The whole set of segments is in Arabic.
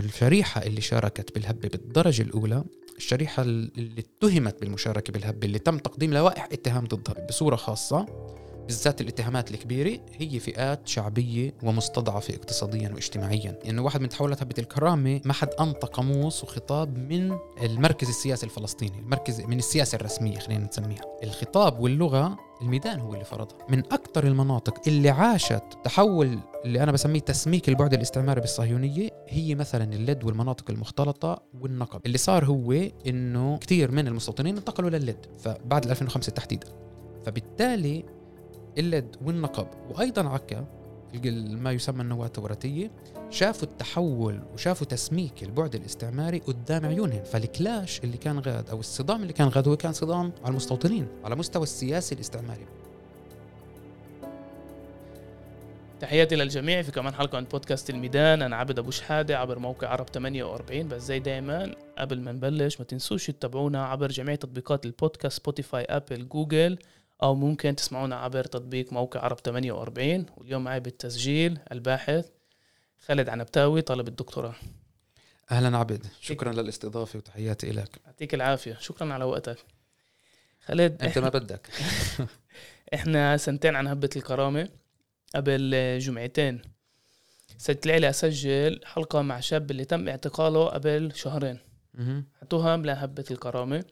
إنه الشريحة اللي شاركت بالهبة بالدرجة الأولى، الشريحة اللي اتهمت بالمشاركة بالهبة اللي تم تقديم لوائح اتهام ضدها بصورة خاصة، بالذات الاتهامات الكبيرة، هي فئات شعبية ومستضعفة اقتصاديا واجتماعيا. إنه واحد من تحولات هبة الكرامة ما حد أنطق قاموس وخطاب من المركز السياسي الفلسطيني، المركز من السياسة الرسمية خلينا نسميها. الخطاب واللغة الميدان هو اللي فرضها. من أكتر المناطق اللي عاشت تحول اللي أنا بسميه تسميك البعد الاستعماري بالصهيونية هي مثلا اللد والمناطق المختلطة والنقب. اللي صار هو إنه كتير من المستوطنين انتقلوا لللد فبعد 2005 تحديدا، فبالتالي اللد والنقب وأيضا عكا ما يسمى النواة التوراتية شافوا التحول وشافوا تسميك البعد الاستعماري قدام عيونهم. فالكلاش اللي كان غاد أو الصدام اللي كان غاد هو كان صدام على المستوطنين على مستوى السياسي الاستعماري. تحياتي للجميع في كمان حلقة من بودكاست الميدان. أنا عبد أبو شحادة عبر موقع عرب 48. بس زي دايما قبل ما نبلش ما تنسوش تتابعونا عبر جميع تطبيقات البودكاست، سبوتيفاي، أبل، جوجل، أو ممكن تسمعونا عبر تطبيق موقع عرب 48. واليوم معي بالتسجيل الباحث خالد عنبتاوي طالب الدكتوراه. أهلا عبد، شكرا للاستضافة وتحياتي إليك. أعطيك العافية، شكرا على وقتك خالد. أنت ما بدك. إحنا سنتين عن هبة الكرامة. قبل جمعتين طلع لي أسجل حلقة مع شاب اللي تم اعتقاله قبل شهرين اتهم لهبة الكرامة،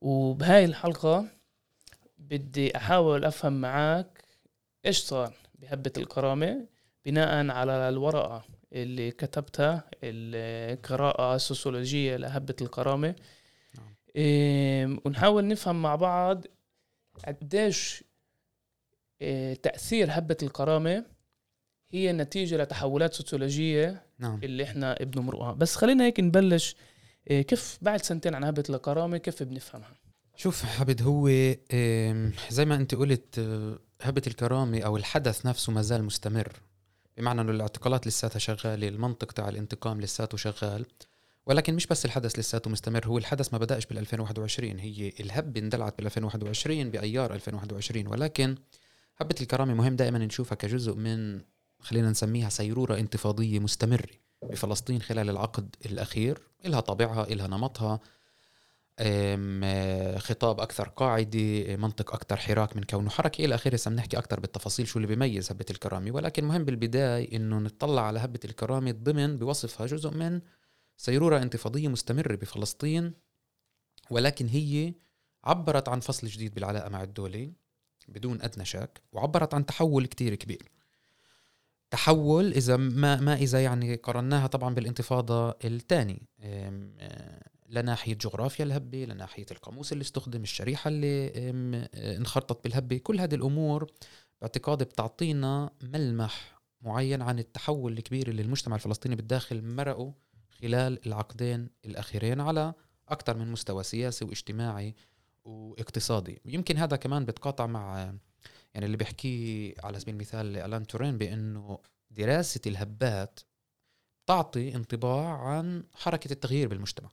وبهاي الحلقة بدي أحاول أفهم معاك إيش صار بهبة الكرامة بناء على الورقة اللي كتبتها، القراءة السوسيولوجية لهبة الكرامة. ونحاول نفهم مع بعض قديش تأثير هبة الكرامة هي نتيجة لتحولات سوسيولوجية اللي إحنا بنمرقها. بس خلينا هيك نبلش. كيف بعد سنتين عن هبة الكرامة كيف بنفهمها؟ شوف عبد، هو زي ما أنت قلت هبة الكرامة أو الحدث نفسه ما زال مستمر، بمعنى أنه الاعتقالات لساتها شغالة، المنطق تاع الانتقام لساته شغال، ولكن مش بس الحدث لساته مستمر. هو الحدث ما بدأش بال2021، هي الهبة اندلعت بال2021 بأيار 2021، ولكن هبة الكرامة مهم دائما نشوفها كجزء من خلينا نسميها سيرورة انتفاضية مستمرة بفلسطين خلال العقد الأخير. إلها طابعها، إلها نمطها، خطاب أكثر قاعدة، منطق أكثر حراك من كونه حركة إلى آخره. سنحكي أكثر بالتفاصيل شو اللي بيميز هبة الكرامة، ولكن مهم بالبداية إنه نتطلع على هبة الكرامة ضمن بوصفها جزء من سيرورة انتفاضية مستمرة بفلسطين، ولكن هي عبرت عن فصل جديد بالعلاقة مع الدولة بدون أدنى شك، وعبرت عن تحول كتير كبير. تحول إذا ما إذا يعني قرناها طبعا بالانتفاضة الثانية، لناحية جغرافيا الهبة، لناحية القاموس اللي استخدم، الشريحة اللي انخرطت بالهبة، كل هذه الأمور باعتقادي بتعطينا ملمح معين عن التحول الكبير اللي المجتمع الفلسطيني بالداخل مرقه خلال العقدين الأخيرين على أكثر من مستوى سياسي واجتماعي واقتصادي. ويمكن هذا كمان بتقاطع مع يعني اللي بيحكي على سبيل المثال ألان تورين بأنه دراسة الهبات تعطي انطباع عن حركة التغيير بالمجتمع.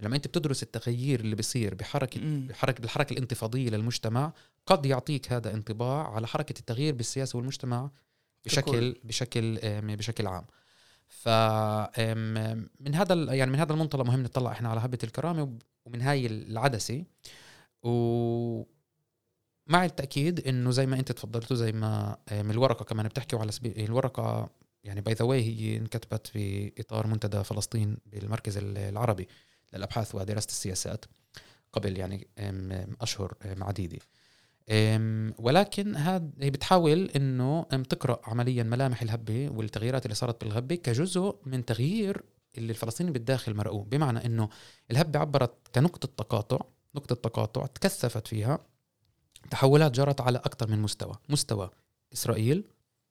لما أنت بتدرس التغيير اللي بيصير بالحركة الانتفاضية للمجتمع، قد يعطيك هذا انطباع على حركة التغيير بالسياسة والمجتمع بشكل عام. فمن هذا يعني من هذا المنطلق مهم نطلع إحنا على هبة الكرامة ومن هاي العدسة. ومع التأكيد إنه زي ما أنت تفضلتوا، زي ما من الورقة كمان بتحكي على الورقة يعني باي ذا واي هي انكتبت في إطار منتدى فلسطين بالمركز العربي للأبحاث ودراسة السياسات قبل يعني أشهر عديدة، ولكن هي بتحاول إنه تقرأ عمليا ملامح الهبة والتغييرات اللي صارت بالهبة كجزء من تغيير اللي الفلسطيني بالداخل مرقوه. بمعنى إنه الهبة عبرت كنقطة تقاطع، نقطة تقاطع تكثفت فيها تحولات جرت على أكثر من مستوى. مستوى إسرائيل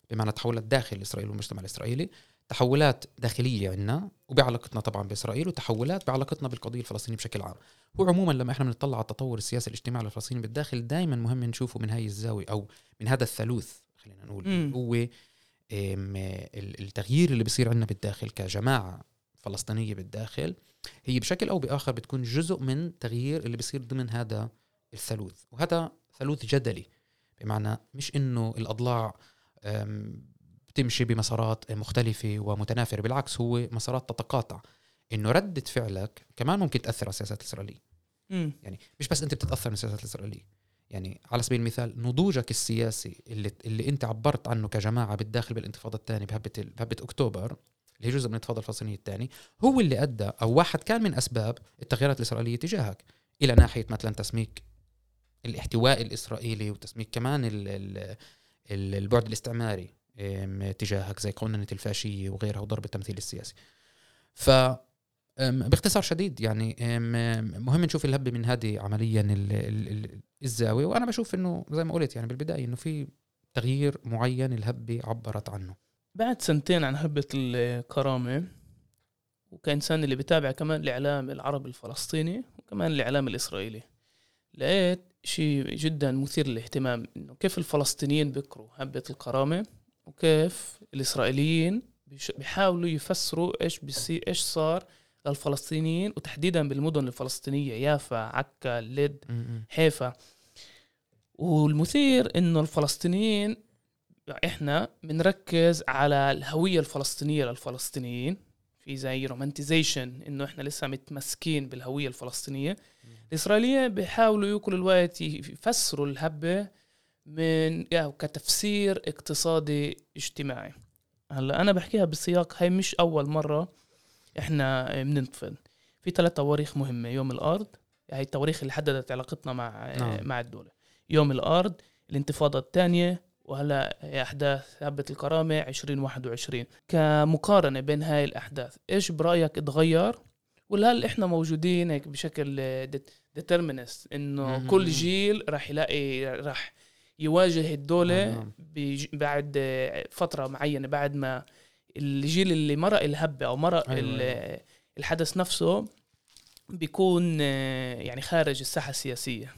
بمعنى تحولات داخل إسرائيل والمجتمع الإسرائيلي، تحولات داخلية عنا وبعلاقتنا طبعا بإسرائيل، وتحولات بعلاقتنا بالقضية الفلسطينية بشكل عام. هو عموما لما احنا بنطلع على التطور السياسي الاجتماعي الفلسطيني بالداخل دائما مهم نشوفه من هاي الزاوية أو من هذا الثالوث خلينا نقول، هو التغيير اللي بيصير عنا بالداخل كجماعة فلسطينية بالداخل هي بشكل أو بآخر بتكون جزء من تغيير اللي بيصير ضمن هذا الثالوث. وهذا ثالوث جدلي، بمعنى مش إنه الأضلاع تمشي بمسارات مختلفة ومتنافرة، بالعكس هو مسارات تتقاطع. إنه ردة فعلك كمان ممكن تأثر على السياسات الإسرائيلية. يعني مش بس أنت بتتأثر من السياسات الإسرائيلية، يعني على سبيل المثال نضوجك السياسي اللي أنت عبرت عنه كجماعة بالداخل بالانتفاضة الثانية بهبة أكتوبر اللي هي جزء من الانتفاضة الفلسطينية الثانية، هو اللي أدى أو واحد كان من أسباب التغييرات الإسرائيلية تجاهك إلى ناحية مثلا تسميك الاحتواء الإسرائيلي وتسميك كمان البعد الاستعماري تجاهك زي قانون الفاشية وغيرها وضرب التمثيل السياسي. ف باختصار شديد يعني مهم نشوف الهبة من هذه عمليا الزاوية، وأنا بشوف أنه زي ما قلت يعني بالبداية أنه في تغيير معين الهبة عبرت عنه. بعد سنتين عن هبة الكرامة، وكإنسان اللي بتابع كمان الإعلام العربي الفلسطيني وكمان الإعلام الإسرائيلي، لقيت شيء جدا مثير للاهتمام، أنه كيف الفلسطينيين بيقروا هبة الكرامة وكيف الإسرائيليين بيحاولوا يفسروا إيش صار للفلسطينيين، وتحديدا بالمدن الفلسطينية يافا، عكا، اللد، حيفا. والمثير انه الفلسطينيين احنا بنركز على الهوية الفلسطينية للفلسطينيين، في زي رومانتيزيشن انه احنا لسه متمسكين بالهوية الفلسطينية. الإسرائيليين بيحاولوا كل الوقت يفسروا الهبة من يعني كتفسير اقتصادي اجتماعي. هلا انا بحكيها بالسياق، هاي مش اول مرة احنا بننتفض. في 3 تواريخ مهمه، يوم الارض، هي التواريخ اللي حددت علاقتنا مع الدوله، يوم الارض، الانتفاضه الثانيه، وهلا احداث هبه الكرامه 2021. كمقارنه بين هاي الاحداث، ايش برايك اتغير؟ ولا هل احنا موجودين هيك بشكل ديترمينست انه كل جيل راح يواجه الدوله بعد فتره معينه، بعد ما الجيل اللي مرق الهبة أو مرق الحدث نفسه بيكون يعني خارج الساحة السياسية؟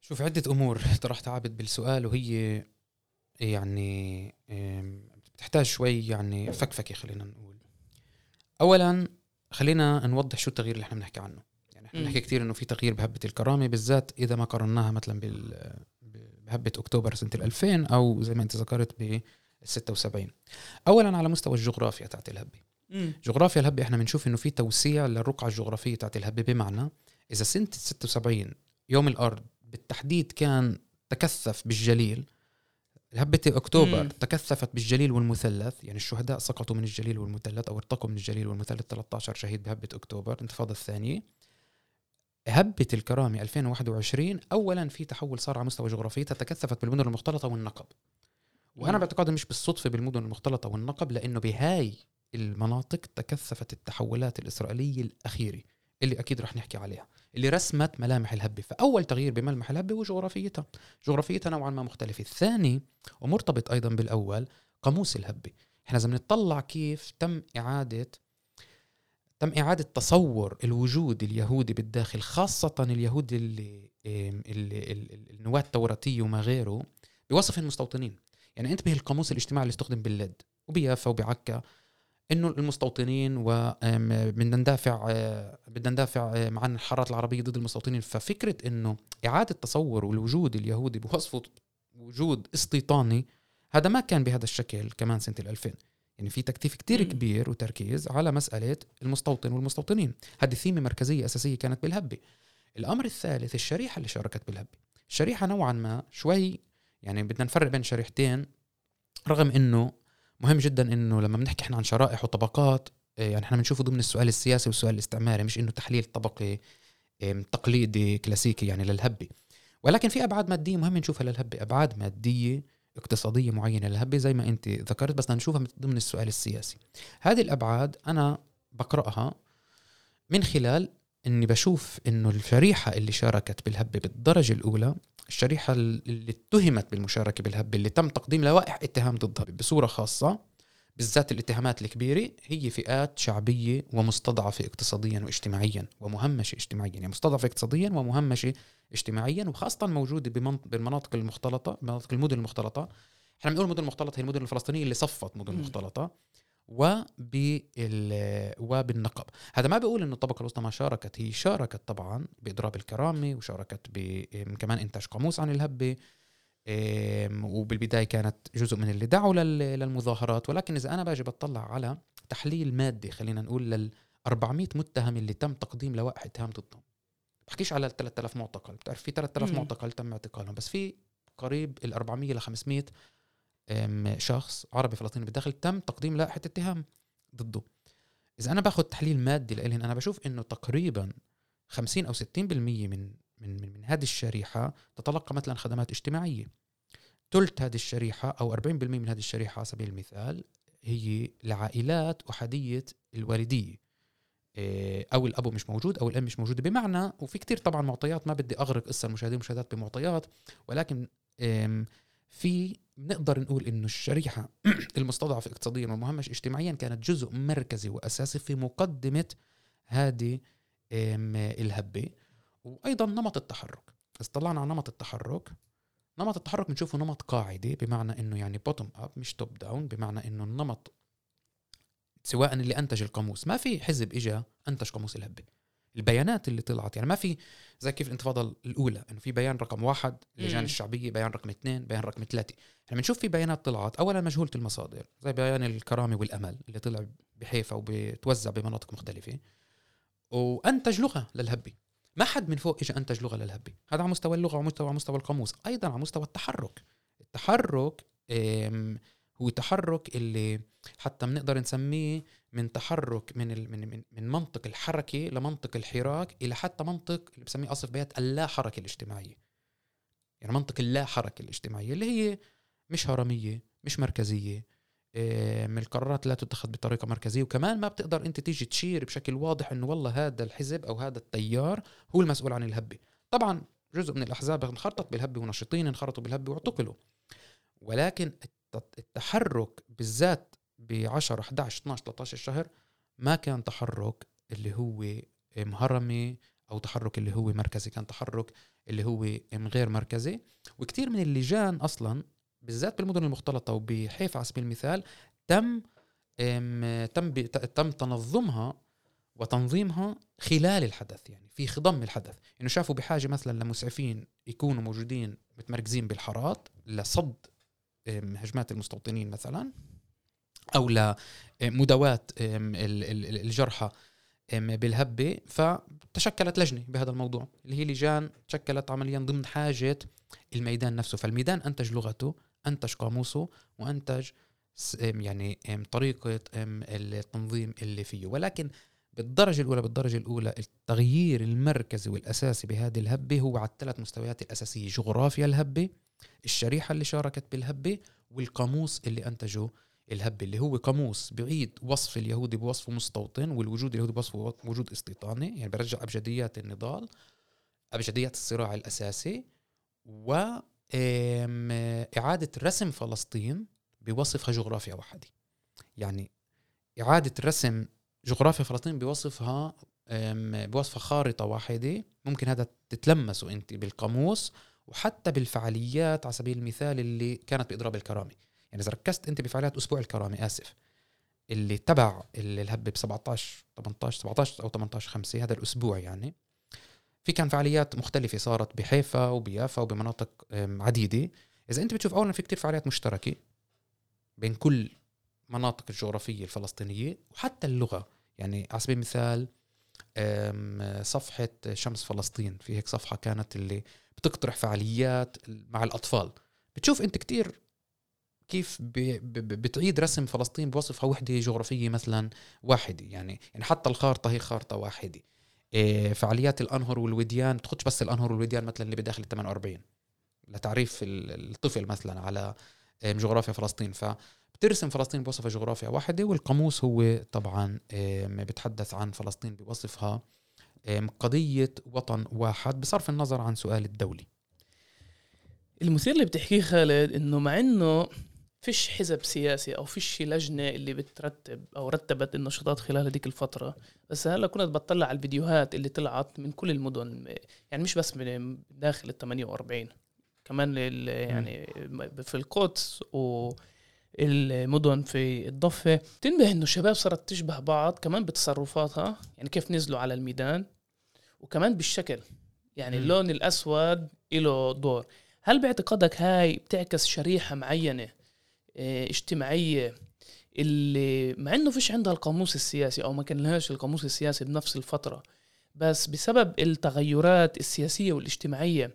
شوف، عدة أمور طرحت عابد بالسؤال، وهي يعني بتحتاج شوي يعني فكفكي. خلينا نقول أولا خلينا نوضح شو التغيير اللي احنا بنحكي عنه. يعني احنا بنحكي كتير انه في تغيير بهبة الكرامة، بالذات إذا ما قارناها مثلا بهبة أكتوبر سنة 2000 أو زي ما انت ذكرت ب 76. أولاً على مستوى الجغرافيا تاعت الهبة. جغرافيا الهبة احنا بنشوف انه في توسيع للرقعة الجغرافية تاعت الهبة، بمعنى إذا سنة 76 يوم الأرض بالتحديد كان تكثف بالجليل، الهبة أكتوبر تكثفت بالجليل والمثلث، يعني الشهداء سقطوا من الجليل والمثلث أو ارتقوا من الجليل والمثلث، 13 شهيد بهبة أكتوبر الانتفاضة الثانية. هبة الكرامة 2021 أولاً في تحول صار على مستوى جغرافيتها، تكثفت بالمدن المختلطة والنقب. وأنا بعتقد مش بالصدفة بالمدن المختلطة والنقب، لأنه بهاي المناطق تكثفت التحولات الإسرائيلية الأخيرة اللي أكيد رح نحكي عليها، اللي رسمت ملامح الهبة. فأول تغيير بملامح الهبة هو جغرافيتها نوعا ما مختلفة. الثاني ومرتبط أيضا بالأول، قاموس الهبة. إحنا لازم نتطلع كيف تم إعادة تصور الوجود اليهودي بالداخل، خاصة اليهود اللي النواة التوراتية وما غيره، بوصف المستوطنين. يعني انتبه القاموس الاجتماعي اللي استخدم باللد وبيافا وبعكا، انه المستوطنين وبدنا ندافع مع الحرات العربيه ضد المستوطنين. ففكره انه اعاده تصور الوجود اليهودي بوصفه وجود استيطاني، هذا ما كان بهذا الشكل كمان سنه 2000. يعني في تكثيف كتير كبير وتركيز على مساله المستوطن والمستوطنين، هذه ثيمه مركزيه اساسيه كانت بالهبه. الامر الثالث، الشريحه اللي شاركت بالهبه، الشريحه نوعا ما شوي، يعني بدنا نفرق بين شريحتين، رغم انه مهم جدا انه لما بنحكي احنا عن شرائح وطبقات، يعني احنا بنشوفه ضمن السؤال السياسي والسؤال الاستعماري، مش انه تحليل طبقي تقليدي كلاسيكي يعني للهبة. ولكن في ابعاد مادية مهم نشوفها للهبة، ابعاد مادية اقتصادية معينة للهبة زي ما انت ذكرت، بس نشوفها ضمن السؤال السياسي. هذه الابعاد انا بقرأها من خلال اني بشوف انه الشريحة اللي شاركت بالهبة بالدرجة الاولى، الشريحة اللي اتهمت بالمشاركة بالهبة، اللي تم تقديم لوائح اتهام ضدها بصورة خاصة، بالذات الاتهامات الكبيرة، هي فئات شعبية ومستضعفة اقتصاديا واجتماعيا ومهمشة اجتماعيا. يعني مستضعفة اقتصاديا ومهمشة اجتماعيا، وخاصة موجودة بالمناطق المختلطة، مناطق المدن المختلطة. احنا بنقول المدن المختلطة هي المدن الفلسطينية اللي صفت مدن مختلطة، وبالنقب. هذا ما بيقول انه الطبقه الوسطى ما شاركت، هي شاركت طبعا باضراب الكرامه، وشاركت كمان انتاج قاموس عن الهبه، وبالبداية كانت جزء من اللي دعوا للمظاهرات. ولكن إذا أنا باجي بطلع على تحليل مادي خلينا نقول لل 400 متهم اللي تم تقديم لوائح اتهام ضدهم، بحكيش على 3000 معتقل، بتعرف في 3000 معتقل تم اعتقالهم، بس في قريب ال 400 ل 500 شخص عربي فلسطيني بالداخل تم تقديم لائحة اتهام ضده. إذا أنا باخذ تحليل مادي لإلهن أنا بشوف إنه تقريبا 50 أو 60% من هذه الشريحة تتلقى مثلا خدمات اجتماعية، ثلث هذه الشريحة أو 40% من هذه الشريحة على سبيل المثال هي لعائلات أحدية الوالدية، أو الأبو مش موجود أو الأم مش موجودة، بمعنى وفي كتير طبعا معطيات ما بدي أغرق قصة المشاهدين والمشاهدات بمعطيات، ولكن في نقدر نقول إنه الشريحة المستضعفة اقتصاديا ومهمش اجتماعيا كانت جزء مركزي وأساسي في مقدمة هذه الهبة. وأيضا نمط التحرك، إذا طلعنا على نمط التحرك بنشوفه نمط قاعدي، بمعنى إنه يعني bottom up مش top down، بمعنى إنه النمط سواء اللي أنتج القاموس، ما في حزب إجا أنتج قاموس الهبة، البيانات اللي طلعت يعني ما في زي كيف الانتفاضة الأولى إنه في بيان رقم 1 لجان الشعبية، بيان رقم 2، بيان رقم 3. إحنا بنشوف في بيانات طلعت أولا مجهولة المصادر زي بيان الكرامة والأمل اللي طلع بحيفا وبتوزع بمناطق مختلفة، وأنتج لغة للهبة، ما حد من فوق إجا أنتج لغة للهبة. هذا على مستوى اللغة ومستوى مستوى القاموس. أيضا على مستوى التحرك هو تحرك اللي حتى بنقدر نسميه من تحرك من منطق الحركة لمنطق الحراك إلى حتى منطق اللي بسميه أصف بيات اللا حركة الاجتماعية، يعني منطق اللا حركة الاجتماعية اللي هي مش هرمية مش مركزية، من القرارات لا تتخذ بطريقة مركزية، وكمان ما بتقدر أنت تيجي تشير بشكل واضح إنه والله هذا الحزب أو هذا التيار هو المسؤول عن الهبة. طبعا جزء من الأحزاب انخرطت بالهبة ونشطين انخرطوا بالهبة واعتقلوا، ولكن التحرك بالذات ب10 11 12 13 شهر ما كان تحرك اللي هو مهرمي او تحرك اللي هو مركزي، كان تحرك اللي هو غير مركزي. وكتير من اللجان اصلا بالذات بالمدن المختلطه وبحيفا على سبيل المثال تم تنظمها وتنظيمها خلال الحدث، يعني في خضم الحدث، انه شافوا بحاجه مثلا لمسعفين يكونوا موجودين متمركزين بالحارات لصد هجمات المستوطنين مثلا، أو لمداواة الجرحى بالهبة. فتشكلت لجنة بهذا الموضوع اللي هي لجان تشكلت عمليا ضمن حاجة الميدان نفسه. فالميدان أنتج لغته، أنتج قاموسه، وأنتج يعني طريقة التنظيم اللي فيه. ولكن بالدرجة الأولى التغيير المركزي والأساسي بهذه الهبة هو على الثلاث مستويات الأساسية: جغرافيا الهبة، الشريحة اللي شاركت بالهبة، والقاموس اللي أنتجه الهبة، اللي هو قاموس بعيد وصف اليهودي بوصفه مستوطن، والوجود اليهودي بوصفه وجود استيطاني، يعني برجع أبجديات النضال، أبجديات الصراع الأساسي، وإعادة رسم فلسطين بوصفها جغرافيا وحدي، يعني إعادة رسم جغرافيا فلسطين بوصفها خارطة واحدة. ممكن هذا تتلمسه أنت بالقاموس وحتى بالفعاليات على سبيل المثال اللي كانت بإضراب الكرامة. يعني إذا ركزت أنت بفعاليات أسبوع الكرامة اللي تبع الهبة ب 17 أو 18 5 هذا الأسبوع، يعني في كان فعاليات مختلفة صارت بحيفا وبيافا وبمناطق عديدة. إذا أنت بتشوف أولا في كتير فعاليات مشتركة بين كل مناطق الجغرافية الفلسطينية، وحتى اللغة، يعني على سبيل المثال صفحة شمس فلسطين، في هيك صفحة كانت اللي بتقترح فعاليات مع الأطفال. بتشوف أنت كتير كيف بتعيد رسم فلسطين بوصفها وحدة جغرافية مثلا واحدة، يعني حتى الخارطة هي خارطة واحدة. فعاليات الأنهر والوديان، تخدش بس الأنهر والوديان مثلا اللي بداخل 48 لتعريف الطفل مثلا على جغرافيا فلسطين، فبترسم فلسطين بوصفها جغرافيا واحدة. والقاموس هو طبعا بتحدث عن فلسطين بوصفها قضية وطن واحد بصرف النظر عن سؤال الدولي. المثير اللي بتحكيه خالد إنه مع إنه فيش حزب سياسي أو فيش لجنة اللي بترتب أو رتبت النشاطات خلال هذيك الفترة، بس هلا كنت بتطلع على الفيديوهات اللي طلعت من كل المدن، يعني مش بس من داخل 48، كمان يعني في القدس والمدن في الضفة. تنبه إنه الشباب صارت تشبه بعض كمان بتصرفاتها، يعني كيف نزلوا على الميدان وكمان بالشكل، يعني اللون الأسود إله دور. هل باعتقادك هاي بتعكس شريحة معينة اجتماعية اللي مع انه فيش عندها القاموس السياسي او ما كان لهاش القاموس السياسي بنفس الفترة، بس بسبب التغيرات السياسية والاجتماعية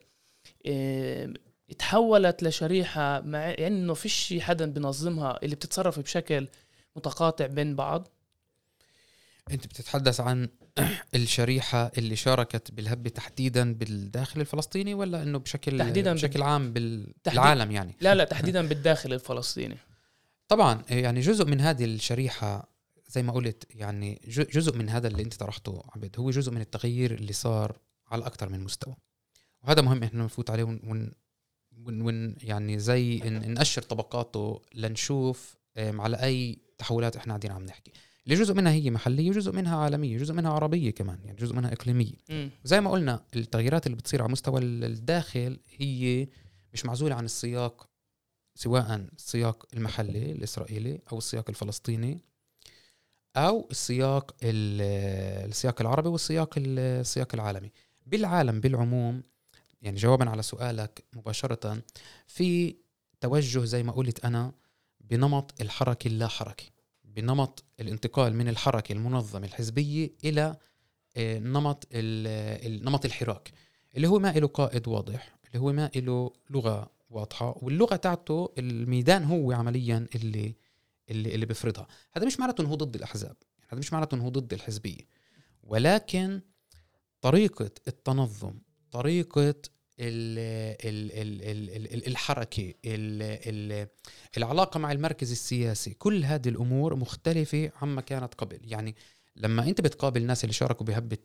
اتحولت لشريحة مع انه فيش حدا بنظمها اللي بتتصرف بشكل متقاطع بين بعض؟ انت بتتحدث عن الشريحة اللي شاركت بالهبة تحديدا بالداخل الفلسطيني، ولا انه بشكل عام بالعالم يعني؟ لا تحديدا بالداخل الفلسطيني. طبعا يعني جزء من هذه الشريحة زي ما قلت، يعني جزء من هذا اللي انت طرحته عبد هو جزء من التغيير اللي صار على اكثر من مستوى، وهذا مهم احنا نفوت عليه ون يعني زي نقشر طبقاته لنشوف على اي تحولات احنا قاعدين عم نحكي. اللي جزء منها هي محليه، جزء منها عالميه، جزء منها عربيه كمان، يعني جزء منها اقليميه. زي ما قلنا التغييرات اللي بتصير على مستوى الداخل هي مش معزوله عن السياق، سواء السياق المحلي الاسرائيلي او السياق الفلسطيني او السياق العربي والسياق العالمي. بالعالم بالعموم يعني جوابا على سؤالك مباشره، في توجه زي ما قلت انا بنمط الحركي اللا حركي، بنمط الانتقال من الحركه المنظمه الحزبيه الى نمط الحراك اللي هو ما له قائد واضح، اللي هو ما له لغه واضحه، واللغه تاعته الميدان هو عمليا اللي بيفرضها. هذا مش معناته انه هو ضد الاحزاب، هذا مش معناته انه هو ضد الحزبيه، ولكن طريقه التنظم، طريقه الحركة، العلاقة مع المركز السياسي، كل هذه الأمور مختلفة عما كانت قبل. يعني لما أنت بتقابل الناس اللي شاركوا بهبة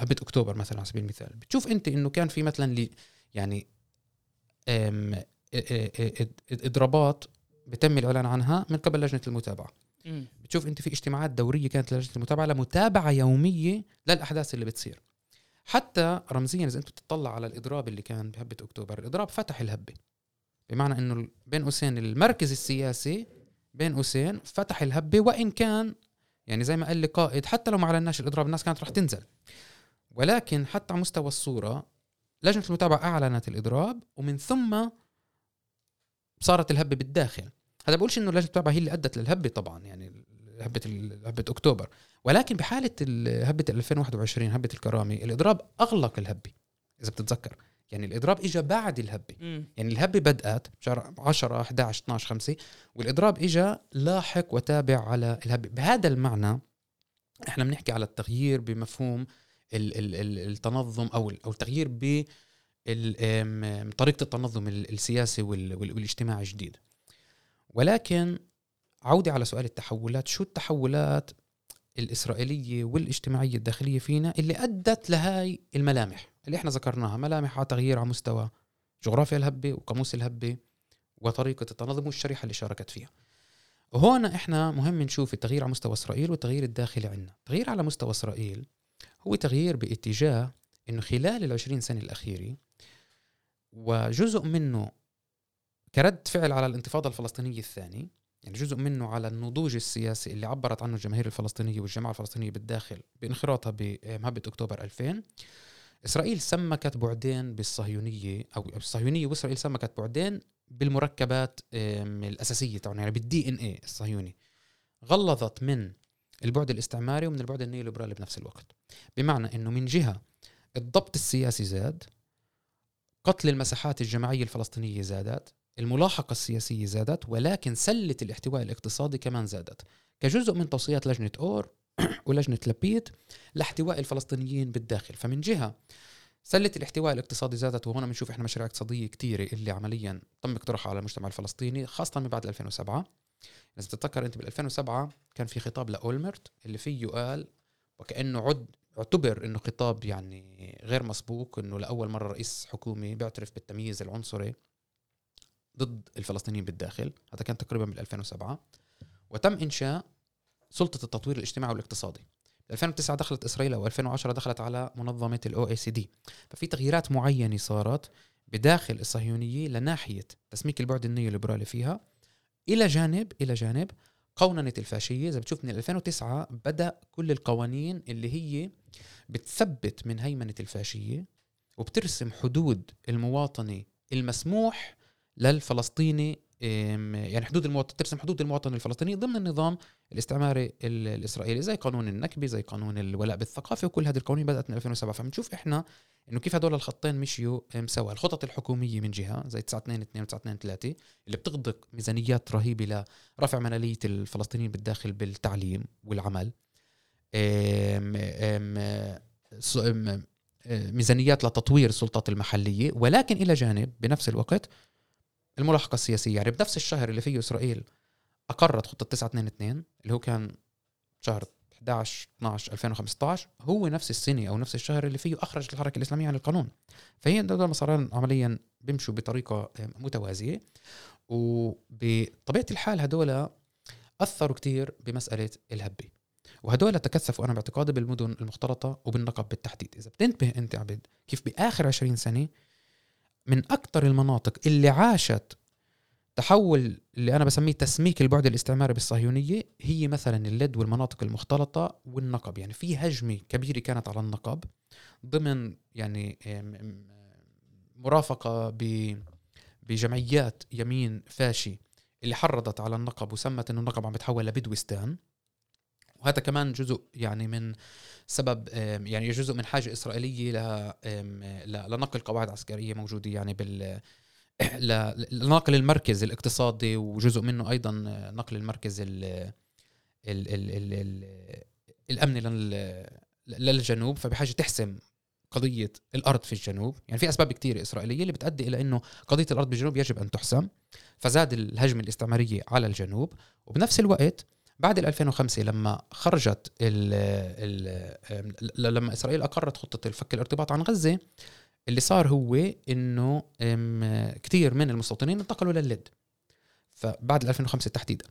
أكتوبر مثلا على سبيل المثال، بتشوف أنت إنه كان في مثلا يعني إضرابات بتم الإعلان عنها من قبل لجنة المتابعة، بتشوف أنت في اجتماعات دورية كانت لجنة المتابعة لمتابعة يومية للأحداث اللي بتصير. حتى رمزيا إذا أنت تطلع على الإضراب اللي كان بهبة أكتوبر، الإضراب فتح الهبة، بمعنى أنه بين قوسين المركز السياسي بين قوسين فتح الهبة، وإن كان يعني زي ما قال لي قائد حتى لو ما علناش الإضراب الناس كانت رح تنزل، ولكن حتى على مستوى الصورة لجنة المتابعة أعلنت الإضراب ومن ثم صارت الهبة بالداخل. هذا بقولش أنه لجنة المتابعة هي اللي أدت للهبة طبعا، يعني هبة أكتوبر، ولكن بحالة هبة 2021 هبة الكرامة الإضراب أغلق الهبة إذا بتتذكر، يعني الإضراب إجا بعد الهبة. يعني الهبة بدأت شهر 10 11 12 5 والإضراب إجا لاحق وتابع على الهبة. بهذا المعنى إحنا بنحكي على التغيير بمفهوم التنظم أو التغيير بطريقة التنظم السياسي والاجتماعي الجديد. ولكن عودي على سؤال التحولات، شو التحولات الإسرائيلية والاجتماعية الداخلية فينا اللي أدت لهاي الملامح اللي احنا ذكرناها؟ ملامح على تغيير على مستوى جغرافيا الهبة وقاموس الهبة وطريقة التنظم والشريحة اللي شاركت فيها. هنا احنا مهم نشوف التغيير على مستوى إسرائيل والتغيير الداخلي عندنا. التغيير على مستوى إسرائيل هو تغيير باتجاه انه خلال 20 سنة الأخيرة، وجزء منه كرد فعل على الانتفاضة الفلسطينية الثانية، يعني جزء منه على النضوج السياسي اللي عبرت عنه الجماهير الفلسطينية والجماعة الفلسطينية بالداخل بانخراطها بهبة أكتوبر 2000، إسرائيل سمكت بعدين بالصهيونية أو الصهيونية، وإسرائيل سمكت بعدين بالمركبات الأساسية تاعنا، يعني بالدي إن إيه الصهيوني. غلظت من البعد الاستعماري ومن البعد النيوليبرالي بنفس الوقت، بمعنى إنه من جهة الضبط السياسي زاد، قتل المساحات الجماعية الفلسطينية زادت، الملاحقة السياسية زادت، ولكن سلة الاحتواء الاقتصادي كمان زادت كجزء من توصيات لجنة أور ولجنة لبيد لاحتواء الفلسطينيين بالداخل. فمن جهة سلة الاحتواء الاقتصادي زادت، وهنا بنشوف احنا مشاريع اقتصادية كتيرة اللي عمليا تم اقتراحها على المجتمع الفلسطيني خاصة من بعد 2007. لازم تتذكر انت بال2007 كان في خطاب لأولمرت اللي فيه قال، وكأنه اعتبر انه خطاب يعني غير مسبوق، انه لأول مرة رئيس حكومي بيعترف بالتمييز العنصري ضد الفلسطينيين بالداخل. هذا كان تقريبا بال 2007، وتم إنشاء سلطة التطوير الاجتماعي والاقتصادي. بال 2009 دخلت إسرائيل و2010 دخلت على منظمة الOACD. ففي تغييرات معينة صارت بداخل الصهيونية لناحية تسميك البعد النيوليبرالي فيها إلى جانب قوننة الفاشية. إذا بتشوف من 2009 بدأ كل القوانين اللي هي بتثبت من هيمنة الفاشية وبترسم حدود المواطنة المسموح للفلسطيني، يعني حدود المواطن، ترسم حدود المواطن الفلسطيني ضمن النظام الاستعماري الإسرائيلي، زي قانون النكبة، زي قانون الولاء بالثقافة، وكل هذه القوانين بدأت من 2007. فمنشوف إحنا إنه كيف هدول الخطين مشيوا سوا، الخطط الحكومية من جهة زي 922 923 اللي بتغدق ميزانيات رهيبة لرفع منالية الفلسطينيين بالداخل بالتعليم والعمل، ميزانيات لتطوير السلطات المحلية، ولكن إلى جانب بنفس الوقت الملاحقة السياسية. يعني بنفس الشهر اللي فيه إسرائيل أقرت خطة 922 اللي هو كان شهر 11/12/2015، هو نفس السنة أو نفس الشهر اللي فيه أخرج الحركة الإسلامية عن القانون. فهي الدول مسارين عمليا بيمشوا بطريقة متوازية، وبطبيعة الحال هدول أثروا كتير بمسألة الهبة، وهدول تكثفوا أنا باعتقادي بالمدن المختلطة وبالنقب بالتحديد. إذا بتنتبه أنت عبد كيف بآخر 20 سنة من أكتر المناطق اللي عاشت تحول اللي أنا بسميه تسميك البعد الاستعماري بالصهيونية هي مثلا اللد والمناطق المختلطة والنقب. يعني في هجمة كبيرة كانت على النقب ضمن يعني مرافقة بجمعيات يمين فاشي اللي حرضت على النقب وسمت أنه النقب عم يتحول لبدوستان، وهذا كمان جزء يعني من سبب، يعني جزء من حاجة إسرائيلية لنقل قواعد عسكرية موجودة، يعني لنقل المركز الاقتصادي، وجزء منه أيضا نقل المركز الأمني للجنوب، فبحاجة تحسم قضية الأرض في الجنوب. يعني في أسباب كتير إسرائيلية اللي بتؤدي إلى أنه قضية الأرض بالجنوب يجب أن تحسم، فزاد الهجمة الاستعمارية على الجنوب. وبنفس الوقت بعد 2005 لما خرجت لما إسرائيل أقرت خطة الفك الارتباط عن غزة، اللي صار هو إنه كتير من المستوطنين انتقلوا لللد، فبعد 2005 تحديدا.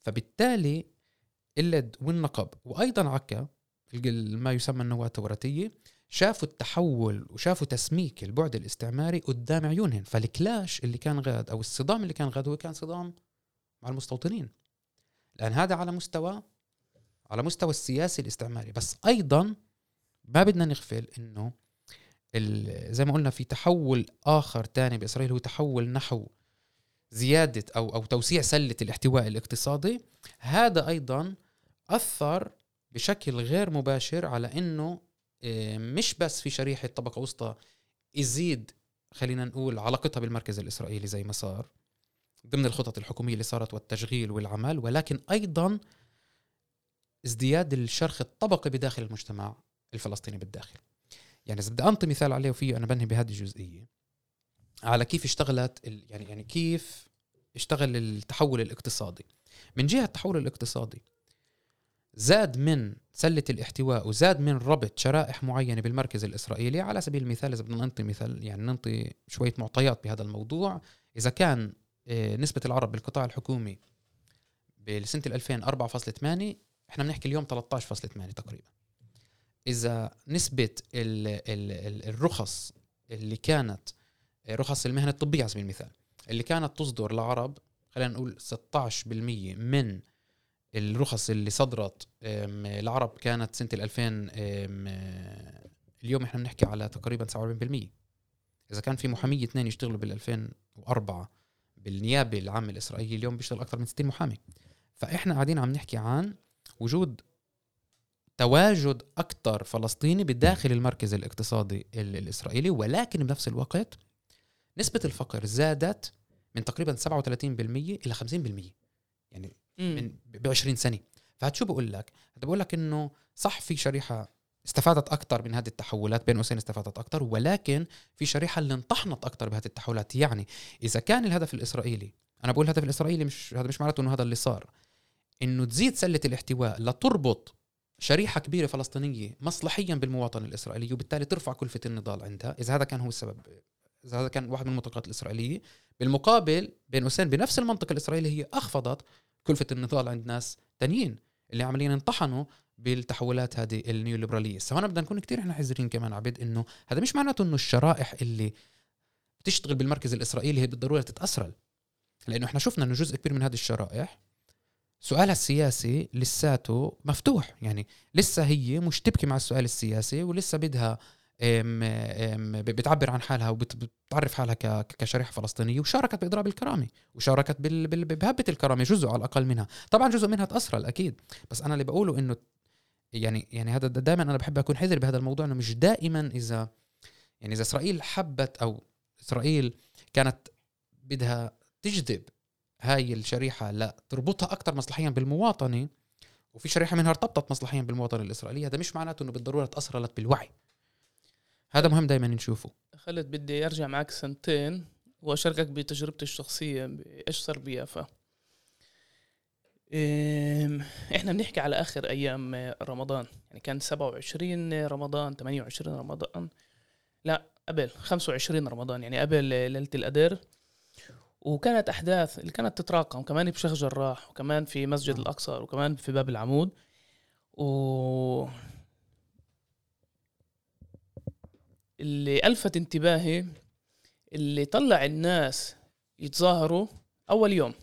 فبالتالي اللد والنقب وأيضا عكا ما يسمى النواة التوراتية شافوا التحول وشافوا تسميك البعد الاستعماري قدام عيونهم. فالكلاش اللي كان غاد أو الصدام اللي كان غاد هو كان صدام مع المستوطنين، لأن هذا على مستوى السياسي الاستعماري. بس أيضا ما بدنا نغفل إنه زي ما قلنا في تحول آخر تاني بإسرائيل، هو تحول نحو زيادة أو توسيع سلة الاحتواء الاقتصادي. هذا أيضا أثر بشكل غير مباشر على إنه مش بس في شريحة طبقة وسطى يزيد، خلينا نقول، علاقتها بالمركز الإسرائيلي زي ما صار ضمن الخطط الحكومية اللي صارت والتشغيل والعمل، ولكن أيضا ازدياد الشرخ الطبقي بداخل المجتمع الفلسطيني بالداخل. يعني إذا بدي أنطي مثال عليه وفيه أنا بنهي بهذه الجزئية على كيف اشتغلت يعني كيف اشتغل التحول الاقتصادي. من جهة التحول الاقتصادي زاد من سلة الاحتواء وزاد من ربط شرائح معينة بالمركز الإسرائيلي. على سبيل المثال إذا بدنا ننطي مثال، يعني ننطي شوية معطيات بهذا الموضوع، إذا كان نسبة العرب بالقطاع الحكومي بالسنة 2000 4.8، احنا بنحكي اليوم 13.8 تقريبا. إذا نسبة الرخص اللي كانت رخص المهنة الطبية على سبيل المثال اللي كانت تصدر للعرب، خلينا نقول 16% من الرخص اللي صدرت العرب كانت سنة 2000، اليوم احنا بنحكي على تقريبا 47%. إذا كان في محامية 2 يشتغلوا بال2004 بالنيابة العامة الإسرائيلية، اليوم بيشتغل أكثر من 60 محامي. فإحنا قاعدين عم نحكي عن وجود تواجد أكثر فلسطيني بداخل المركز الاقتصادي الإسرائيلي، ولكن بنفس الوقت نسبة الفقر زادت من تقريبا 37% إلى 50%، يعني ب20 سنة. فهتشو بقول لك؟ بقول لك إنه صح في شريحة استفادت أكثر من هذه التحولات، بين قوسين استفادت أكثر، ولكن في شريحة اللي انطحنت أكثر بهذه التحولات. يعني إذا كان الهدف الإسرائيلي، أنا بقول الهدف الإسرائيلي مش معناته إنه هذا اللي صار، إنه تزيد سلة الاحتواء لتربط شريحة كبيرة فلسطينية مصلحيا بالمواطن الإسرائيلي وبالتالي ترفع كلفة النضال عندها. إذا هذا كان هو السبب، إذا هذا كان واحد من المطالبات الإسرائيلية، بالمقابل بين قوسين بنفس المنطقة الإسرائيلية هي أخفضت كلفة النضال عند ناس تانيين اللي عمليا انطحنوا بالتحولات هذه النيوليبرالية. سواء بدنا نكون كتير احنا حذرين كمان عبيد، انه هذا مش معناته انه الشرائح اللي بتشتغل بالمركز الإسرائيلي هي بالضرورة تتأسرل، لانه احنا شفنا انه جزء كبير من هذه الشرائح سؤالها السياسي لساته مفتوح، يعني لسه هي مش تبكي مع السؤال السياسي ولسه بدها بتعبر عن حالها وبتعرف حالها كشريحة فلسطينية، وشاركت بإضراب الكرامة وشاركت بهبة الكرامة، جزء على الأقل منها. طبعا جزء منها تأثر أكيد، بس أنا اللي بقوله إنه يعني هذا دائما أنا بحب أكون حذر بهذا الموضوع، إنه مش دائما إذا إسرائيل حبت أو إسرائيل كانت بدها تجذب هاي الشريحة لا تربطها أكتر مصلحيا بالمواطنة، وفي شريحة منها ارتبطت مصلحيا بالمواطنة الإسرائيلية، هذا مش معناته إنه بالضرورة تأثرت بالوعي. هذا مهم دايما نشوفه. خالد، بدي أرجع معك سنتين وأشاركك بتجربتي الشخصية بإيش صار بيافا. إحنا بنحكي على آخر أيام رمضان، يعني كان 27 رمضان 28 رمضان، لا قبل 25 رمضان، يعني قبل ليلة القدر. وكانت أحداث اللي كانت تتراكم، كمان بشيخ جراح، وكمان في مسجد الأقصى، وكمان في باب العمود. اللي ألفت انتباهي اللي طلع الناس يتظاهروا أول يوم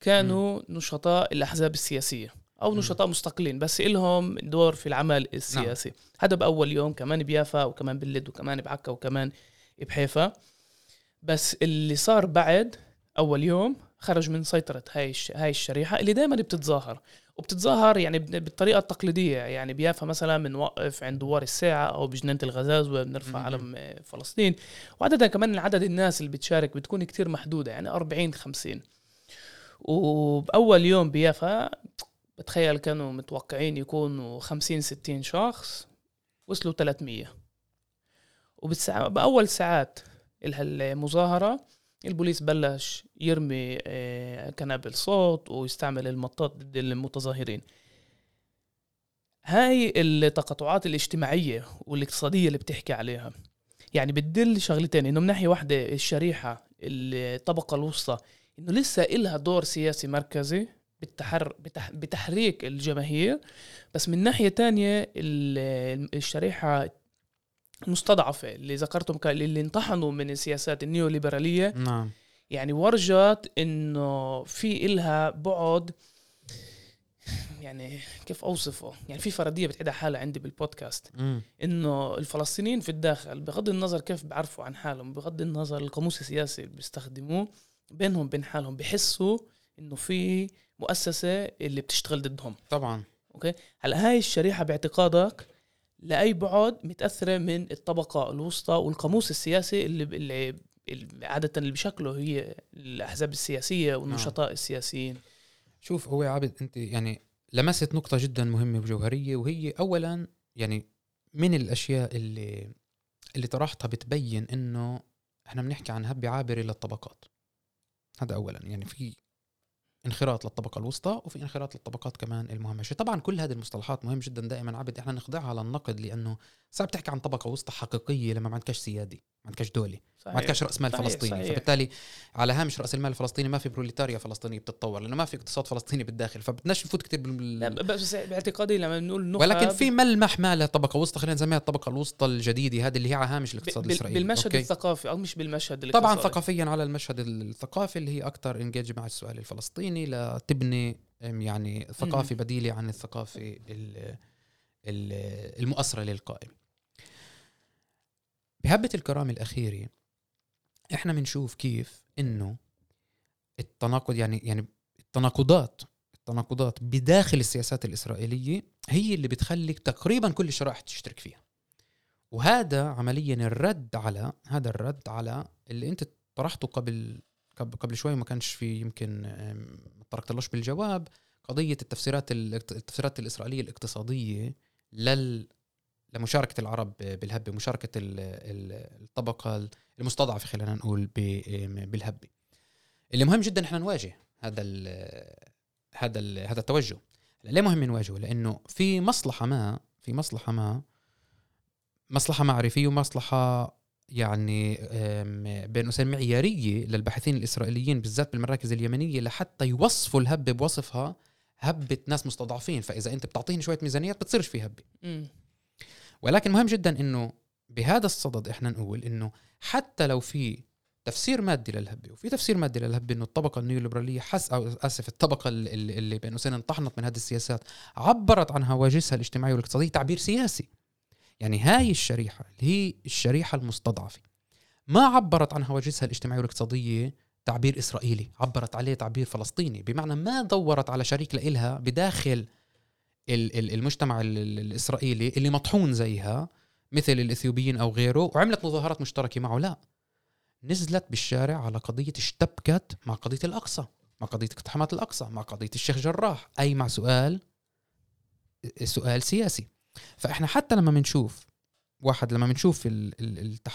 كانوا نشطاء الأحزاب السياسية أو نشطاء مستقلين بس إلهم دور في العمل السياسي. هذا بأول يوم، كمان بيافا وكمان باللد وكمان بعكا وكمان بحيفا. بس اللي صار بعد أول يوم خرج من سيطرة هاي الشريحة اللي دائما بتتظاهر، وبتتظاهر يعني بالطريقة التقليدية. يعني بيافا مثلا بنوقف عند دوار الساعة أو بجنينة الغزاز وبنرفع علم فلسطين، وعادة كمان عدد الناس اللي بتشارك بتكون كتير محدودة، يعني 40-50. وبأول يوم بيافا بتخيل كانوا متوقعين يكونوا 50-60 شخص، وصلوا 300. وبأول ساعات المظاهرة البوليس بلش يرمي قنابل صوت ويستعمل المطاط ضد المتظاهرين. هاي التقاطعات الاجتماعية والاقتصادية اللي بتحكي عليها يعني بتدل شغلتين، انه من ناحية واحدة الشريحة الطبقة الوسطى انه لسه إلها دور سياسي مركزي بتحريك الجماهير، بس من ناحية تانية الشريحة مستضعفة اللي ذكرتهم اللي انطحنوا من السياسات النيوليبرالية. نعم. يعني ورجت انه في إلها بعد، يعني كيف اوصفه، يعني في فردية بتعيدها حالها عندي بالبودكاست، انه الفلسطينيين في الداخل بغض النظر كيف بعرفوا عن حالهم، بغض النظر القاموس السياسي اللي بيستخدموه بينهم بين حالهم، بحسوا انه في مؤسسة اللي بتشتغل ضدهم. طبعا. اوكي، هلا هاي الشريحة باعتقادك لأي بعد متأثرة من الطبقة الوسطى والقاموس السياسي اللي عادة اللي بشكله هي الأحزاب السياسية والنشطاء السياسيين. شوف هو عبد، أنت يعني لمست نقطة جدا مهمة وجوهرية، وهي أولا يعني من الأشياء اللي طرحتها بتبين إنه إحنا بنحكي عن هبة عابرة للطبقات. هذا أولا، يعني في انخراط للطبقة الوسطى وفي انخراط للطبقات كمان المهمشة. طبعا كل هذه المصطلحات مهم جدا دائما عبد، احنا نخضعها على النقد، لأنه ساعة بتحكي عن طبقة وسطى حقيقية لما ما عندكش سيادي، ما عندكش دولي، ما عندكش رأس مال فلسطيني، فبالتالي على هامش رأس المال الفلسطيني ما في بروليتاريا فلسطينية بتتطور، لأنه ما في اقتصاد فلسطيني بالداخل، فبتناش نفوت كتير بس باعتقادي لما بنقول نقد، ولكن في ملمح مالها طبقة وسطى، خلينا نسميها الطبقة الوسطى الجديدة، هذه اللي هي على هامش الاقتصاد الإسرائيلي بالمشهد الثقافي أو مش بالمشهد الاقتصادي. طبعا ثقافيا على المشهد الثقافي اللي هي أكتر انجاج مع السؤال الفلسطيني، لتبني يعني ثقافة بديلة عن الثقافة المؤثرة للقائم. بهبة الكرامة الأخيرة إحنا منشوف كيف إنه التناقض، يعني التناقضات بداخل السياسات الإسرائيلية هي اللي بتخلي تقريبا كل الشرائح تشترك فيها، وهذا عمليا الرد على اللي أنت طرحته قبل شوي، ما كانش في يمكن ما طرقتلوش بالجواب، قضية التفسيرات الإسرائيلية الاقتصادية لمشاركة العرب بالهبة، مشاركة الطبقة المستضعفة خلينا نقول بالهبة. اللي مهم جدا احنا نواجه هذا التوجه. ليه مهم نواجهه؟ لأنه في مصلحة معرفية ومصلحة يعني بين قوسين معيارية للباحثين الإسرائيليين بالذات بالمراكز اليمنية لحتى يوصفوا الهبة بوصفها هبة ناس مستضعفين، فإذا أنت بتعطيهم شوية ميزانيات بتصيرش في هبة. ولكن مهم جدا إنه بهذا الصدد إحنا نقول إنه حتى لو في تفسير مادي للهبة، وفي تفسير مادي للهبة إنه الطبقة النيوليبرالية الطبقة اللي بين قوسين انطحنت من هذه السياسات عبرت عن هواجسها الاجتماعية والاقتصادية تعبير سياسي. يعني هاي الشريحة اللي هي الشريحة المستضعفة ما عبرت عن هواجسها الاجتماعية والاقتصادية تعبير إسرائيلي، عبرت عليه تعبير فلسطيني، بمعنى ما دورت على شريك لإلها بداخل المجتمع الإسرائيلي اللي مطحون زيها مثل الإثيوبيين أو غيره وعملت مظاهرات مشتركة معه، لا نزلت بالشارع على قضية، اشتبكت مع قضية الأقصى، مع قضية اقتحامات الأقصى، مع قضية الشيخ جراح، أي مع سؤال سياسي. فإحنا حتى لما بنشوف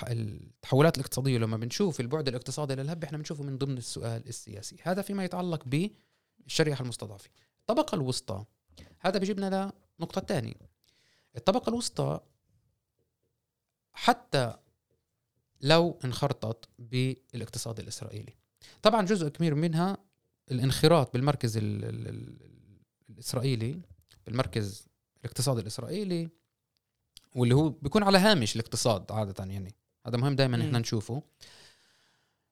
التحولات الاقتصادية، لما بنشوف البعد الاقتصادي للهب إحنا بنشوفه من ضمن السؤال السياسي، هذا فيما يتعلق بالشريحة المستضعفة. الطبقة الوسطى، هذا بيجيبنا لنقطة تانية. الطبقة الوسطى حتى لو انخرطت بالاقتصاد الإسرائيلي، طبعا جزء كبير منها الانخراط بالمركز الإسرائيلي، بالمركز الاقتصاد الإسرائيلي، واللي هو بيكون على هامش الاقتصاد عادة، يعني هذا مهم دائما احنا نشوفه.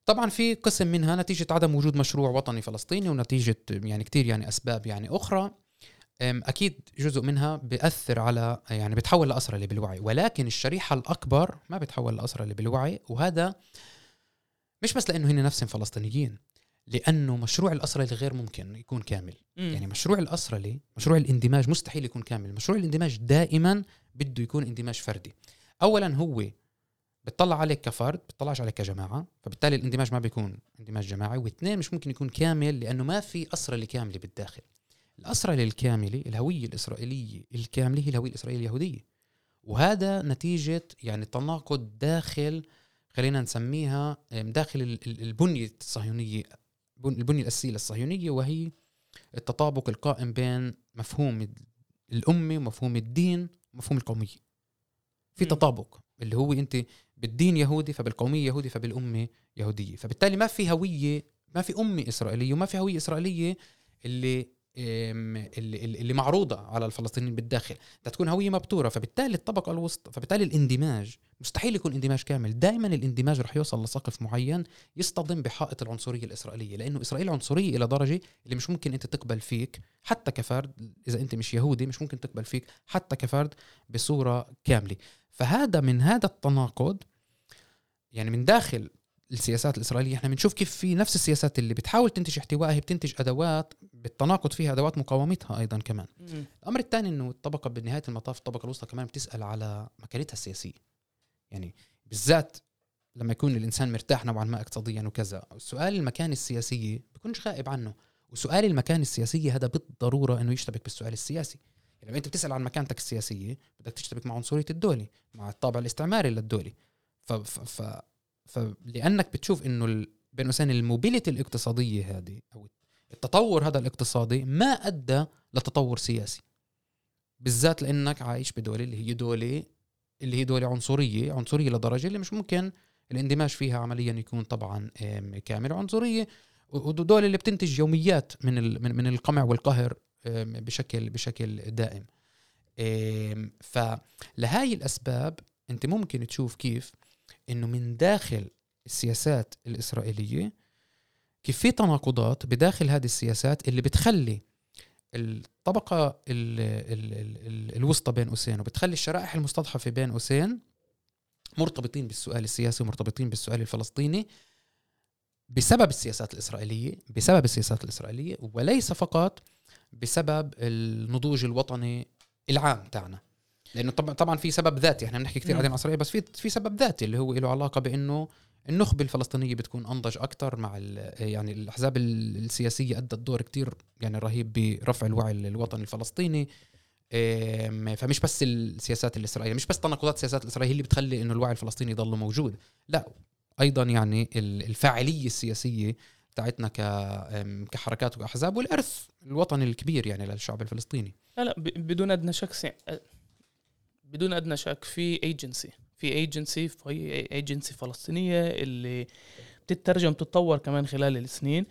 طبعا في قسم منها نتيجة عدم وجود مشروع وطني فلسطيني، ونتيجة يعني كتير يعني أسباب يعني أخرى، أكيد جزء منها بيأثر على يعني بتحول لأسرى اللي بالوعي، ولكن الشريحة الأكبر ما بتحول لأسرى اللي بالوعي، وهذا مش بس لأنه هن نفسهم فلسطينيين، لأنه مشروع الأسرلي غير ممكن يكون كامل. يعني مشروع الأسرلي، مشروع الاندماج مستحيل يكون كامل. مشروع الاندماج دائما بده يكون اندماج فردي. أولا هو بتطلع عليك كفرد، بتطلعش عليك كجماعة، فبالتالي الاندماج ما بيكون اندماج جماعي. واثنين مش ممكن يكون كامل لأنه ما في أسرلي كاملة بالداخل. الأسرلي الكاملة، الهوية الإسرائيلية الكاملة، هي الهوية الإسرائيلية اليهودية، وهذا نتيجة يعني تناقض داخل، خلينا نسميها داخل البنية الصهيونية، البنية الأساسية الصهيونية، وهي التطابق القائم بين مفهوم الأمة ومفهوم الدين ومفهوم القومية. في تطابق اللي هو أنت بالدين يهودي، فبالقومية يهودي، فبالأمة يهودية، فبالتالي ما في هوية، ما في أمة إسرائيلية وما في هوية إسرائيلية اللي معروضة على الفلسطينيين بالداخل، تكون هوية مبتورة. فبالتالي الطبقة الوسطى، فبالتالي الاندماج مستحيل يكون اندماج كامل. دائما الاندماج رح يوصل لسقف معين يصطدم بحائط العنصرية الإسرائيلية، لأنه إسرائيل عنصرية إلى درجة اللي مش ممكن أنت تقبل فيك حتى كفرد، إذا أنت مش يهودي مش ممكن تقبل فيك حتى كفرد بصورة كاملة. فهذا من هذا التناقض يعني من داخل السياسات الإسرائيلية احنا بنشوف كيف في نفس السياسات اللي بتحاول تنتج احتوائها بتنتج أدوات بالتناقض فيها أدوات مقاومتها أيضا كمان. الأمر الثاني إنه الطبقة بالنهاية المطاف، الطبقة الوسطى كمان بتسأل على مكانتها السياسية، يعني بالذات لما يكون الإنسان مرتاح نوعا ما اقتصاديا وكذا، سؤال المكان السياسي بيكونش غائب عنه، وسؤال المكان السياسي هذا بالضرورة إنه يشتبك بالسؤال السياسي. يعني لما أنت بتسأل عن مكانتك السياسية بدك تشتبك مع عنصرية الدولة، مع الطابع الاستعماري للدولة، لأنك بتشوف إنه بينوسان الموبيليتي الاقتصادية هذه أو التطور هذا الاقتصادي ما أدى لتطور سياسي، بالذات لأنك عايش بدولة اللي هي دولة عنصرية لدرجة اللي مش ممكن الاندماج فيها عمليا يكون طبعا كامل. عنصرية ودول اللي بتنتج يوميات من القمع والقهر بشكل دائم. فلهاي الأسباب انت ممكن تشوف كيف انه من داخل السياسات الإسرائيلية كيف في تناقضات بداخل هذه السياسات اللي بتخلي الطبقة الوسطى بين قوسين وبتخلي الشرائح المستضعفة بين قوسين مرتبطين بالسؤال السياسي ومرتبطين بالسؤال الفلسطيني بسبب السياسات الإسرائيلية، وليس فقط بسبب النضوج الوطني العام تاعنا، لأنه طبعا في سبب ذاتي، احنا بنحكي كثير عن إسرائيل بس في سبب ذاتي اللي هو له علاقة بأنه النخبة الفلسطينية بتكون أنضج أكتر مع يعني الأحزاب السياسية أدت دور كتير يعني رهيب برفع الوعي الوطني الفلسطيني. فمش بس السياسات الإسرائيلية، مش بس تناقضات سياسات الإسرائيلية اللي بتخلي إنه الوعي الفلسطيني يضل موجود، لا أيضا يعني الفاعلية السياسية بتاعتنا كحركات وأحزاب والإرث الوطني الكبير يعني للشعب الفلسطيني. لا بدون أدنى شك في ايجنسي فلسطينية اللي بتترجم تتطور كمان خلال السنين.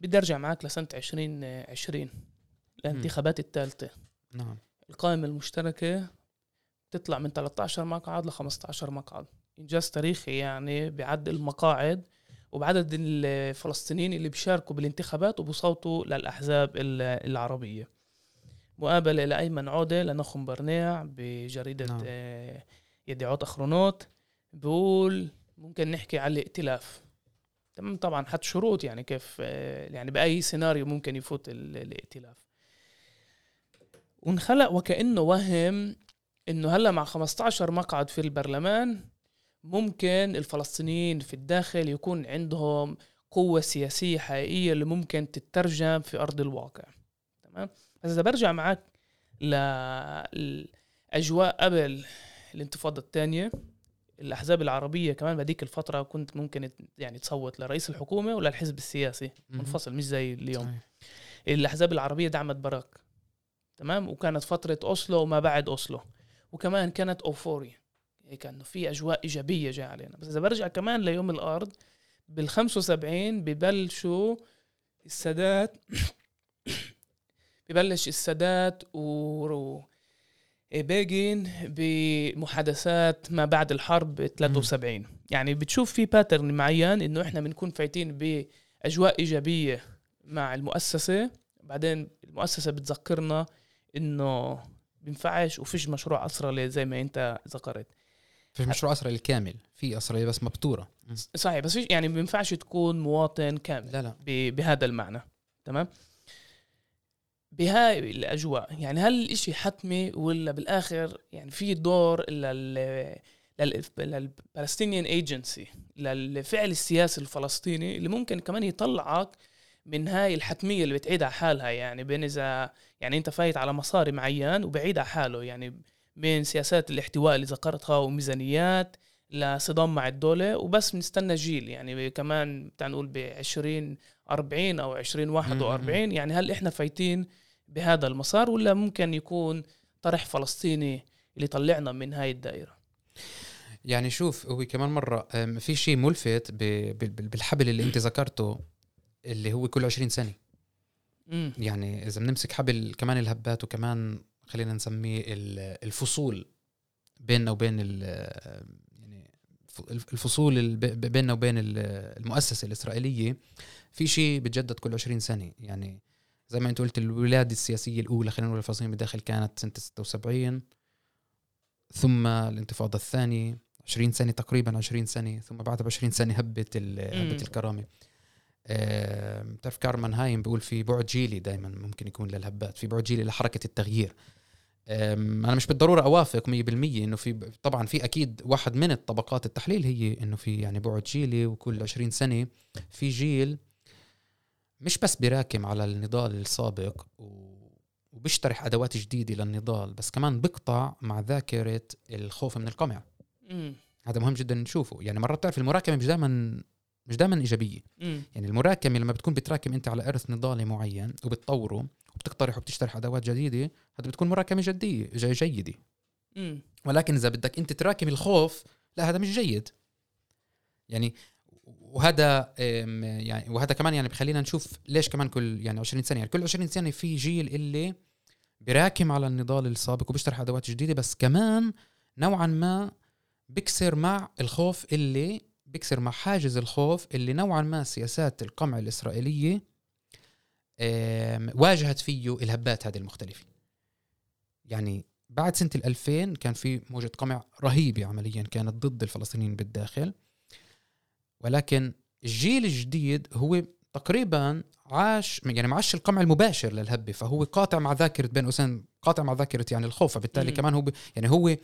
بدي ارجع معك لسنة 2020 الانتخابات الثالثة. نعم. القائمة المشتركة بتطلع من 13 مقعد ل 15 مقعد، انجاز تاريخي يعني بعد المقاعد وبعدد الفلسطينيين اللي بيشاركوا بالانتخابات وبصوتوا للأحزاب العربية. مقابلة لأيمن عودة لنخم برنيع بجريدة يدعوت أخرونوت، بقول ممكن نحكي على الائتلاف. تمام، طبعا حط شروط يعني كيف يعني بأي سيناريو ممكن يفوت الائتلاف. ونخلق وكأنه وهم إنه هلأ مع 15 مقعد في البرلمان ممكن الفلسطينيين في الداخل يكون عندهم قوة سياسية حقيقية اللي ممكن تترجم في أرض الواقع. تمام، بس إذا برجع معك لأجواء قبل الانتفاضة الثانية، الأحزاب العربية كمان بديك الفترة كنت ممكن يعني تصوت لرئيس الحكومة ولا الحزب السياسي منفصل، مش زي اليوم. الأحزاب العربية دعمت براك، تمام، وكانت فترة أوسلو وما بعد أوسلو، وكمان كانت أوفوريا، كأنه في أجواء إيجابية جاء علينا. بس إذا برجع كمان ليوم الأرض بال75 ببلش السادات وباجين بمحادثات ما بعد الحرب 73. يعني بتشوف في باترن معين إنه إحنا بنكون فايتين بأجواء إيجابية مع المؤسسة، بعدين المؤسسة بتذكرنا إنه بنفعش وفيش مشروع أسرى زي ما أنت ذكرت. في مشروع أسرى الكامل، في أسرى بس مبتورة. صحيح، بس يعني ما ينفعش تكون مواطن كامل. لا. بهذا المعنى. تمام، بهاي الأجواء يعني هل الإشي حتمي ولا بالآخر يعني في دور للفلسطينيان ايجنسي، للفعل السياسي الفلسطيني اللي ممكن كمان يطلعك من هاي الحتمية اللي بتعيد على حالها. يعني بين إذا يعني أنت فايت على مصاري معين وبعيد على حاله، يعني من سياسات الاحتواء اللي ذكرتها وميزانيات لصدام مع الدولة، وبس بنستنى جيل يعني كمان بتنقول ب2040 أو 2041. يعني هل إحنا فايتين بهذا المسار ولا ممكن يكون طرح فلسطيني اللي طلعنا من هاي الدائرة؟ يعني شوف، هو كمان مرة في شيء ملفت بالحبل اللي أنت ذكرته اللي هو كل 20 سنة. يعني إذا بنمسك حبل كمان الهبات وكمان خلينا نسميه الفصول بيننا وبين الفصول بيننا وبين المؤسسة الإسرائيلية، في شيء بتجدد كل 20 سنة. يعني زي ما أنت قلت الولادة السياسية الأولى خلينا نقول الفلسطينيين بالداخل كانت سنة 76، ثم الانتفاضة الثانية 20 سنة تقريبا، 20 سنة، ثم بعدها ب20 سنة هبة الكرامة. بتعرف كارمان هايم بيقول في بعد جيلي دايما ممكن يكون للهبات، في بعد جيلي لحركة التغيير. أنا مش بالضرورة أوافق 100% إنه في، طبعا في أكيد واحد من الطبقات التحليل هي إنه في يعني بعد جيلي، وكل 20 سنة في جيل مش بس براكم على النضال السابق وبيشترح أدوات جديدة للنضال، بس كمان بقطع مع ذاكرة الخوف من القمع. هذا مهم جدا نشوفه. يعني مرات تعرف المراكمة مش دائما إيجابية. يعني المراكمة لما بتكون بتراكم أنت على إرث نضالي معين وبتطوره وبتقترح وبتشترح أدوات جديدة، هذا بتكون مراكمة جيدة. ولكن إذا بدك أنت تراكم الخوف، لا هذا مش جيد. يعني وهذا كمان يعني بخلينا نشوف ليش كمان كل يعني 20 سنة، يعني كل 20 سنة في جيل اللي براكم على النضال السابق وبيشترح أدوات جديدة، بس كمان نوعا ما بكسر مع الخوف اللي بكسر مع حاجز الخوف اللي نوعا ما سياسات القمع الإسرائيلية واجهت فيه الهبات هذه المختلفة. يعني بعد سنة 2000 كان في موجة قمع رهيبة عمليا كانت ضد الفلسطينيين بالداخل، ولكن الجيل الجديد هو تقريبا معاش القمع المباشر للهبة، فهو قاطع مع ذاكرة بين قوسين قاطع مع ذاكرة يعني الخوف، فبالتالي كمان هو يعني هو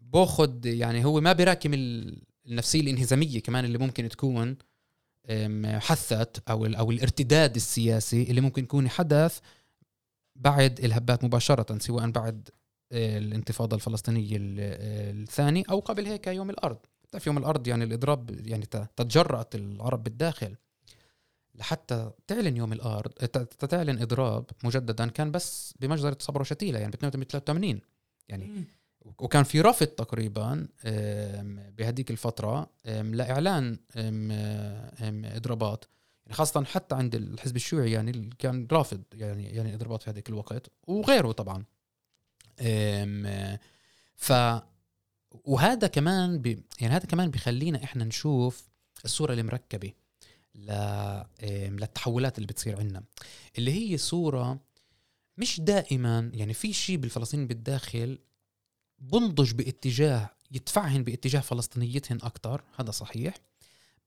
بأخذ يعني هو ما بيراكم النفسية الانهزامية كمان اللي ممكن تكون حثت أو الارتداد السياسي اللي ممكن يكون حدث بعد الهبات مباشرة، سواء بعد الانتفاضة الفلسطينية الثانية أو قبل هيك يوم الأرض. في يوم الأرض يعني الإضراب يعني تتجرأت العرب بالداخل لحتى تعلن يوم الأرض، تعلن إضراب مجددا، كان بس بمجزرة صبر وشتيلة يعني ب 83 يعني، وكان في رفض تقريبا بهديك الفترة لإعلان إضرابات، خاصة حتى عند الحزب الشيوعي يعني كان رافض يعني إضرابات في هديك الوقت وغيره طبعا. وهذا كمان يعني هذا كمان بيخلينا إحنا نشوف الصورة المركبة للتحولات اللي بتصير عندنا، اللي هي صورة مش دائما يعني في شيء بالفلسطينيين بالداخل بنضج باتجاه يدفعهم باتجاه فلسطينيتهم أكتر، هذا صحيح،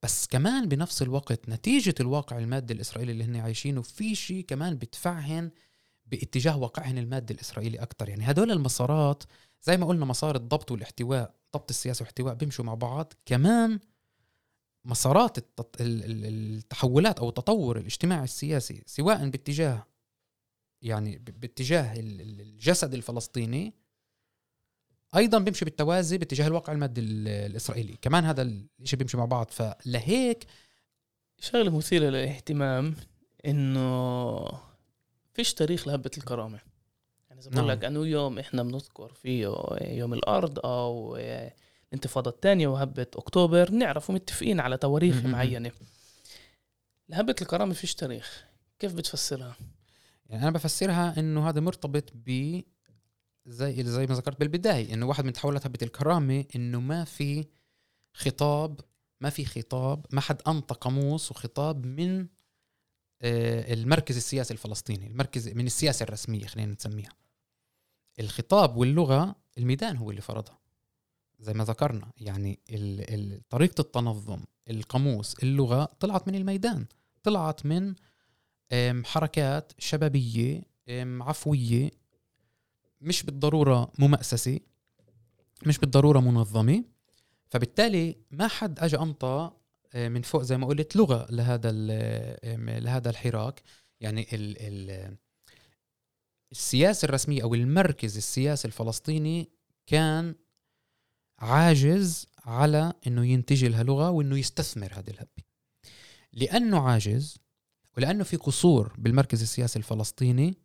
بس كمان بنفس الوقت نتيجة الواقع المادي الإسرائيلي اللي هن عايشينه في شيء كمان بدفعهم باتجاه واقعهم المادي الإسرائيلي أكتر. يعني هدول المسارات زي ما قلنا مسار الضبط والاحتواء، ضبط السياسة والاحتواء بيمشوا مع بعض، كمان مسارات التحولات أو التطور الاجتماعي السياسي سواء باتجاه يعني باتجاه الجسد الفلسطيني أيضا بيمشي بالتوازي باتجاه الواقع المادي الإسرائيلي، كمان هذا الشيء بيمشي مع بعض. فلهيك شغلة مثيرة للاهتمام إنه فيش تاريخ لهبة الكرامة. يعني زي ما بقول لك أنه يوم إحنا بنذكر فيه يوم الأرض أو الانتفاضة الثانية وهبة أكتوبر نعرف ومتفقين على تواريخ معينة، لهبة الكرامة فيش تاريخ. كيف بتفسرها؟ يعني أنا بفسرها إنه هذا مرتبط ب زي ما ذكرت بالبداية، إنه واحد من تحولات هبة الكرامة إنه ما في خطاب، ما حد أنطق قاموس وخطاب من المركز السياسي الفلسطيني، المركز من السياسة الرسمية خلينا نسميها. الخطاب واللغة الميدان هو اللي فرضها زي ما ذكرنا، يعني طريقة التنظم، القاموس، اللغة طلعت من الميدان، طلعت من حركات شبابية عفوية، مش بالضرورة مؤسسة، مش بالضرورة منظمة. فبالتالي ما حد أجا أنطى من فوق زي ما قلت لغة لهذا الحراك. يعني السياسة الرسمية أو المركز السياسي الفلسطيني كان عاجز على أنه ينتج لها لغة وأنه يستثمر هذه الهبة، لأنه عاجز ولأنه في قصور بالمركز السياسي الفلسطيني.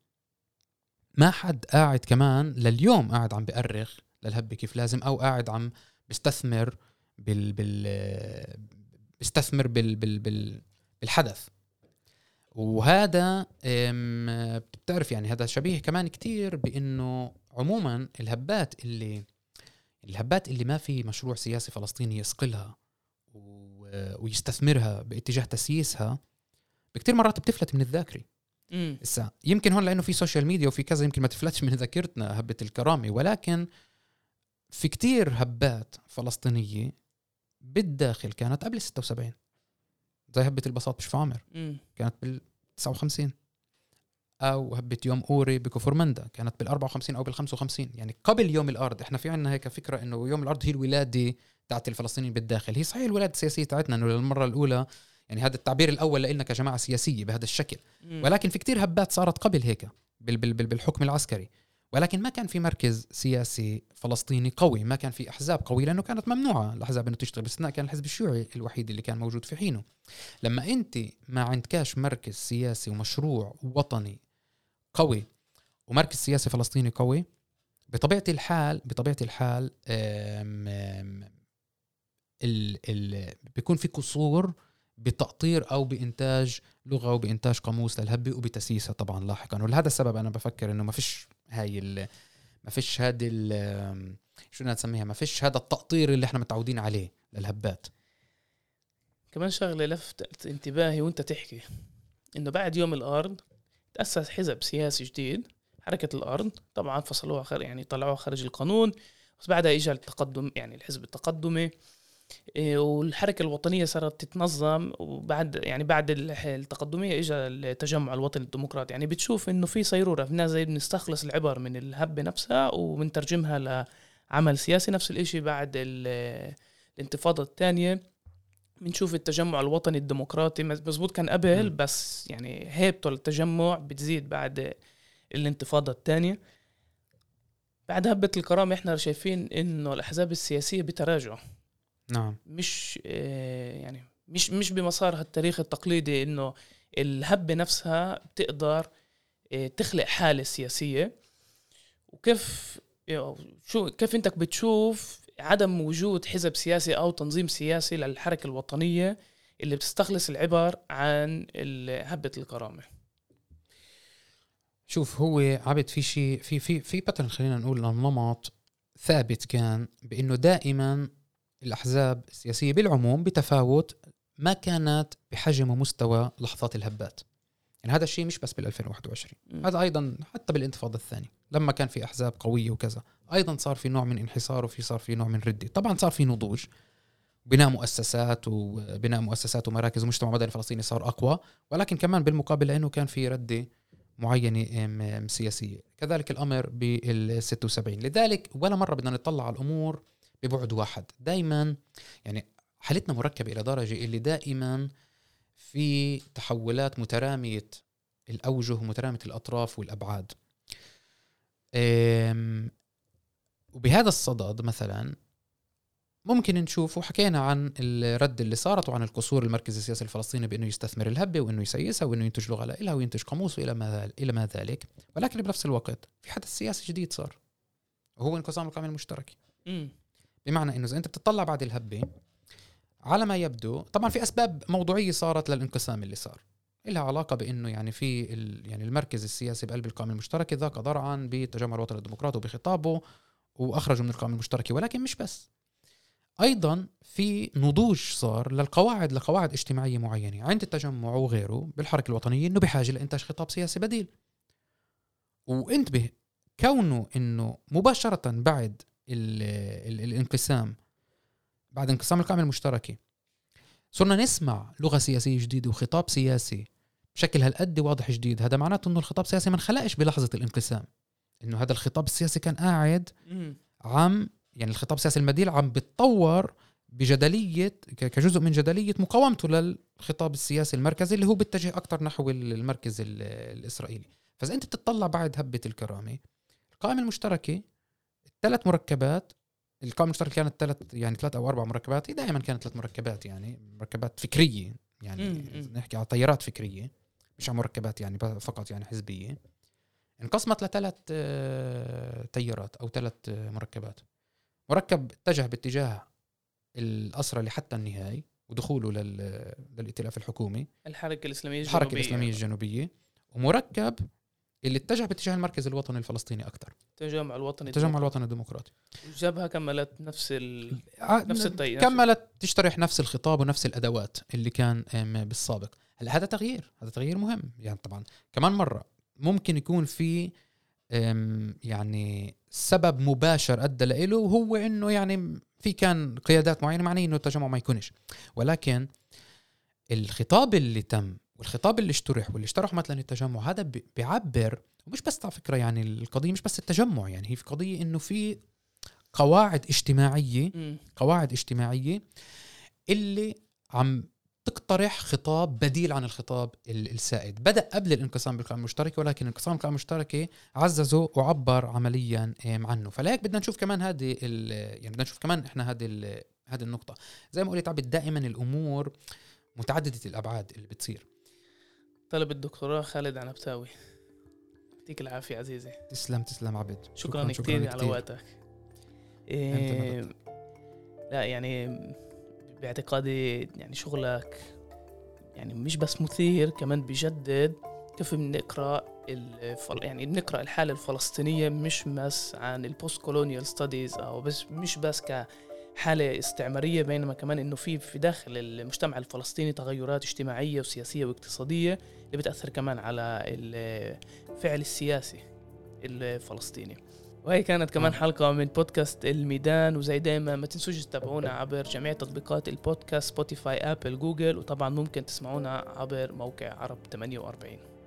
ما حد قاعد كمان لليوم قاعد عم بأرخ للهبة كيف لازم، أو قاعد عم بيستثمر بالحدث. وهذا بتعرف يعني هذا شبيه كمان كتير بأنه عموما الهبات اللي ما في مشروع سياسي فلسطيني يسقلها ويستثمرها باتجاه تسييسها بكتير مرات بتفلت من الذاكرة. يمكن هون لأنه في سوشيال ميديا وفي كذا يمكن ما تفلتش من ذاكرتنا هبة الكرامة، ولكن في كتير هبات فلسطينية بالداخل كانت قبل 76 زي هبة البساط بشفا عمر كانت بال 59، أو هبة يوم أوري بكفر مندا كانت بال 54 أو بال 55. يعني قبل يوم الأرض إحنا في عنا هيك فكرة إنه يوم الأرض هي الولادة تاعت الفلسطينيين بالداخل. هي صحيح الولادة السياسية تاعتنا إنه للمرة الأولى يعني هذا التعبير الأول لإلنا كجماعة سياسية بهذا الشكل، ولكن في كتير هبات صارت قبل هيك بالحكم العسكري، ولكن ما كان في مركز سياسي فلسطيني قوي، ما كان في أحزاب قوية لأنه كانت ممنوعة الأحزاب أنه تشتغل، باستثناء كان الحزب الشيوعي الوحيد اللي كان موجود في حينه. لما أنت ما عندكاش مركز سياسي ومشروع وطني قوي ومركز سياسي فلسطيني قوي، بطبيعة الحال بيكون في قصور بتأطير أو بإنتاج لغة وبإنتاج قاموس للهبة وبتسييسها طبعا لاحقا. ولهذا السبب أنا بفكر إنه ما فيش هذا التأطير اللي احنا متعودين عليه للهبات. كمان شغلة لفت انتباهي وانت تحكي إنه بعد يوم الأرض تأسس حزب سياسي جديد، حركة الأرض، طبعا فصلوها طلعوها خارج القانون، بس بعدها إجا التقدم، يعني الحزب التقدمي، والحركة الوطنية صارت تتنظم، وبعد يعني بعد التقدمية إجا التجمع الوطني الديمقراطي. يعني بتشوف إنه في صيرورة، فينا زي بنستخلص العبر من الهبة نفسها وبنترجمها لعمل سياسي. نفس الإشي بعد الانتفاضة الثانية بنشوف التجمع الوطني الديمقراطي، مزبوط كان قبل بس يعني هيبته التجمع بتزيد بعد الانتفاضة الثانية. بعد هبة الكرامة إحنا شايفين إنه الأحزاب السياسية بتراجع، نعم، مش يعني مش بمسارها التاريخ التقليدي انه الهبة نفسها بتقدر تخلق حالة سياسية. وكيف كيف انت بتشوف عدم وجود حزب سياسي او تنظيم سياسي للحركة الوطنية اللي بتستخلص العبر عن هبة الكرامة؟ شوف، هو عبت في شيء في باترن، خلينا نقول نمط ثابت كان بانه دائما الأحزاب السياسية بالعموم بتفاوت ما كانت بحجم ومستوى لحظات الهبات. يعني هذا الشيء مش بس بال2021 هذا أيضا حتى بالانتفاضة الثانية لما كان في أحزاب قوية وكذا أيضا صار في نوع من انحصار وفي صار في نوع من ردة. طبعا صار في نضوج بناء مؤسسات ومراكز المجتمع المدني الفلسطيني صار أقوى، ولكن كمان بالمقابل لأنه كان في ردة معينة سياسية. كذلك الأمر بال76. لذلك ولا مرة بدنا نطلع على الأمور ببعد واحد. دائما يعني حالتنا مركبة إلى درجة اللي دائما في تحولات مترامية الأوجه ومترامية الأطراف والأبعاد. وبهذا الصدد مثلا ممكن نشوف وحكينا عن الرد اللي صارت وعن القصور المركز السياسي الفلسطيني بأنه يستثمر الهبة وأنه يسيسها وأنه ينتج لغة لها وينتج قاموس إلى ما ذلك. ولكن بنفس الوقت في حدث سياسي جديد صار وهو انقسام القائمة المشتركة. بمعنى أنه إذا أنت بتطلع بعد الهبة على ما يبدو طبعا في أسباب موضوعية صارت للانقسام اللي صار إلها علاقة بأنه يعني في يعني المركز السياسي بقلب القائمة المشتركة ذاك ذرعا بالتجمع الوطني الديمقراطي وبخطابه وأخرجوا من القائمة المشتركة. ولكن مش بس، أيضا في نضوج صار لقواعد اجتماعية معينة عند التجمع وغيره بالحركة الوطنية أنه بحاجة لإنتاج خطاب سياسي بديل. وانتبه كونه أنه مباشرة بعد الانقسام بعد انقسام القائمة المشتركة صرنا نسمع لغة سياسية جديدة وخطاب سياسي بشكل هالقد واضح جديد. هذا معناته أنه الخطاب السياسي ما انخلقش بلحظة الانقسام، أنه هذا الخطاب السياسي كان قاعد عم يعني الخطاب السياسي المديل عم بتطور بجدلية كجزء من جدلية مقاومته للخطاب السياسي المركزي اللي هو بيتجه أكتر نحو المركز الإسرائيلي. فإذا أنت بتطلع بعد هبة الكرامة القائمة المشتركة الثلاث مركبات، القائمة المشتركة كانت ثلاث أو أربع مركبات، هي دائما كانت ثلاث مركبات يعني مركبات فكرية يعني نحكي على تيارات فكرية مش على مركبات يعني فقط يعني حزبية. انقسمت لثلاث تيارات أو ثلاث مركبات. مركب اتجه باتجاه الأسرى حتى النهاية ودخوله للائتلاف الحكومي الحركة الإسلامية الجنوبية. ومركب اللي اتجه باتجاه المركز الوطني الفلسطيني أكتر التجمع الوطني الديمقراطي. جبهة كملت نفس التيار، كملت تشترح نفس الخطاب ونفس الأدوات اللي كان بالسابق. هلا هذا تغيير مهم يعني. طبعا كمان مرة ممكن يكون في يعني سبب مباشر أدى له وهو إنه يعني في كان قيادات معينة معنيه إنه التجمع ما يكونش، ولكن الخطاب اللي تم والخطاب اللي اشترح واللي اشترح مثلا التجمع هذا بيعبر ومش بس على فكرة يعني القضية مش بس التجمع يعني هي في قضية إنه في قواعد اجتماعية اللي عم تقترح خطاب بديل عن الخطاب السائد. بدأ قبل الانقسام بالقائمة المشتركة، ولكن انقسام القائمة المشتركة عززه وعبر عمليا عنه. فلهيك بدنا نشوف كمان هذه النقطة زي ما قلت عبد دائما الأمور متعددة الأبعاد اللي بتصير. طلب الدكتوراه خالد عنبتاوي، يعطيك العافية عزيزي. تسلم عبد، شكرا كتير على وقتك. لا يعني باعتقادي يعني شغلك يعني مش بس مثير، كمان بيجدد كيف بنقرأ الحالة الفلسطينية مش بس عن البوست كولونيال ستاديز أو بس مش بس كحالة استعمارية، بينما كمان إنه في داخل المجتمع الفلسطيني تغيرات اجتماعية وسياسية واقتصادية اللي بتأثر كمان على الفعل السياسي الفلسطيني. وهي كانت كمان حلقة من بودكاست الميدان، وزي دايما ما تنسوش تتابعونا عبر جميع تطبيقات البودكاست سبوتيفاي، آبل، جوجل، وطبعا ممكن تسمعونا عبر موقع عرب 48.